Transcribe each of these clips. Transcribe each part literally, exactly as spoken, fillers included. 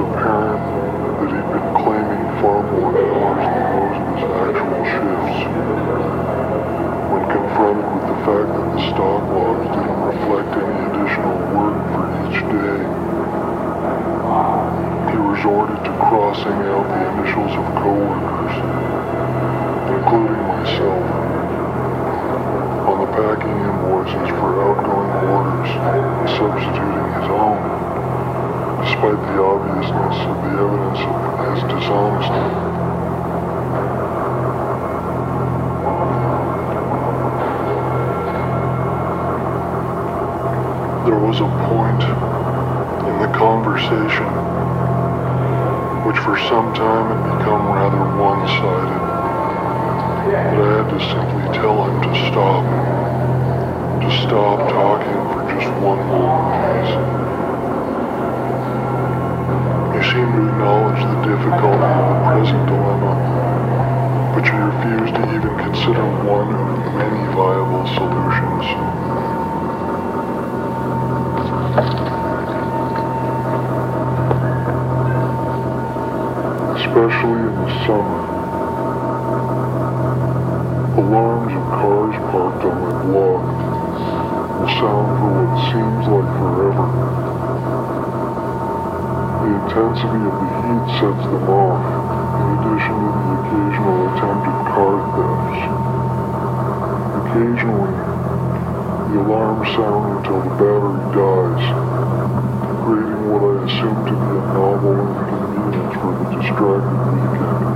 a parent that he'd been claiming far more hours than Rose's actual shifts. When confronted with the fact that the stock logs didn't reflect any additional work for each day, he resorted to crossing out the initials of coworkers, including myself, on the packing invoices for outgoing orders, substituting his own, despite the obviousness of the evidence of his dishonesty. There was a point in the conversation which for some time had become rather one-sided, that I had to simply tell him to stop, to stop talking for just one more reason. You seem to acknowledge the difficulty of the present dilemma, but you refuse to even consider one of many viable solutions. Especially in the summer, alarms of cars parked on my block will sound for what seems like forever. The intensity of the heat sets them off, in addition to the occasional attempt at car thefts. Occasionally, the alarms sound until the battery dies, creating what I assume to be a novel inconvenience for the distracted weekenders.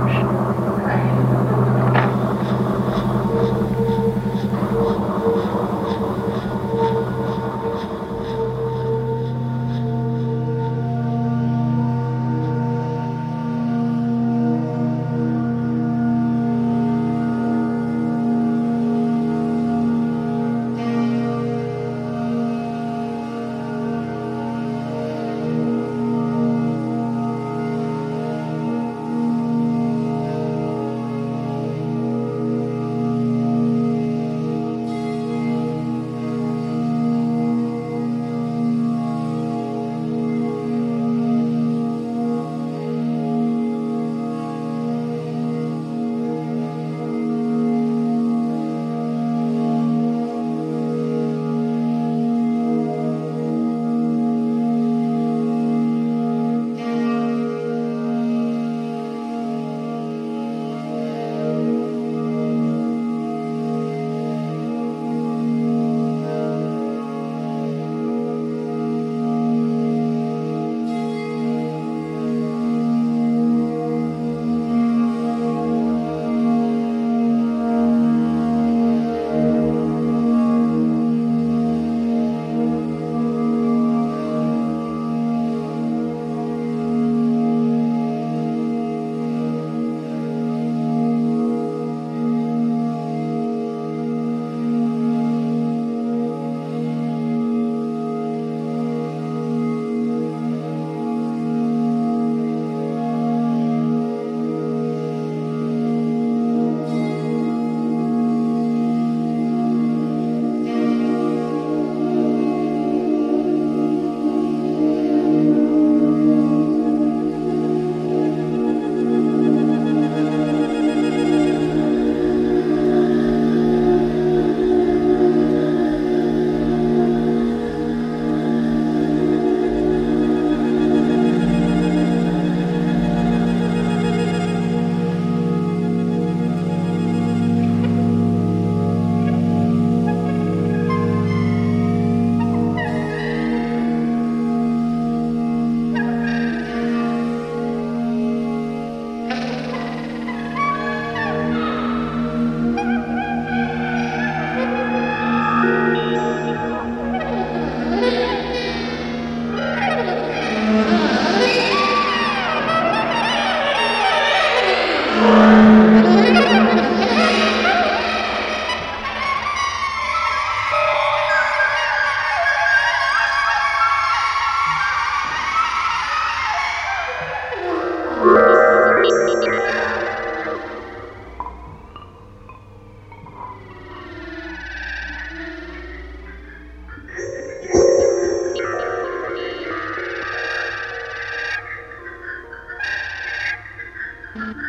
Thank you.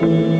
Thank you.